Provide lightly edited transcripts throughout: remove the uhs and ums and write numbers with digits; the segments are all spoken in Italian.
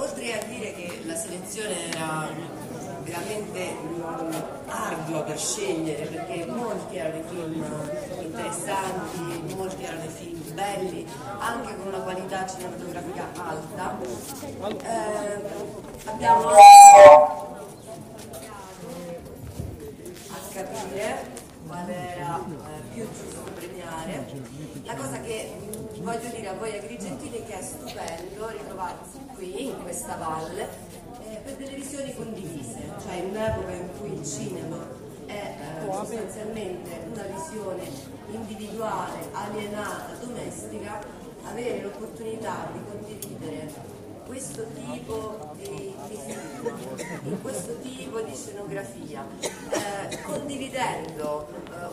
oltre a dire che la selezione era veramente ardua per scegliere, perché molti erano i film interessanti, molti erano i film belli, anche con una qualità cinematografica alta, abbiamo a capire qual era più giusto premiare. La cosa che voglio dire a voi agrigentini è che è stupendo ritrovarsi qui, in questa valle, per delle visioni condivise, cioè in un'epoca in cui il cinema è sostanzialmente una visione individuale, alienata, domestica, avere l'opportunità di condividere questo tipo di film, in questo tipo di scenografia, condividendo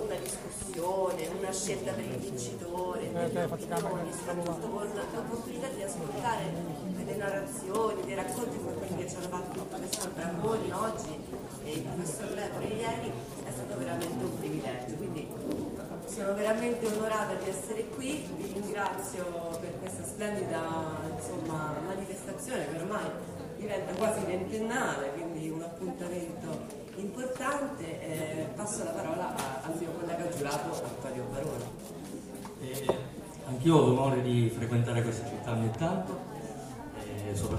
una discussione, una scelta per il vincitore, delle opinioni, soprattutto con l'opportunità di ascoltare delle narrazioni, dei racconti fortissimi che ci hanno fatto il professor Bramoni oggi e il professor Lepo ieri, è stato veramente un privilegio. Quindi sono veramente onorata di essere qui, vi ringrazio per questa splendida, insomma, manifestazione che ormai diventa quasi ventennale, quindi un appuntamento importante. Passo la parola al mio collega giurato Antonio Baroni. Anch'io ho l'onore di frequentare questa città ogni tanto, soprattutto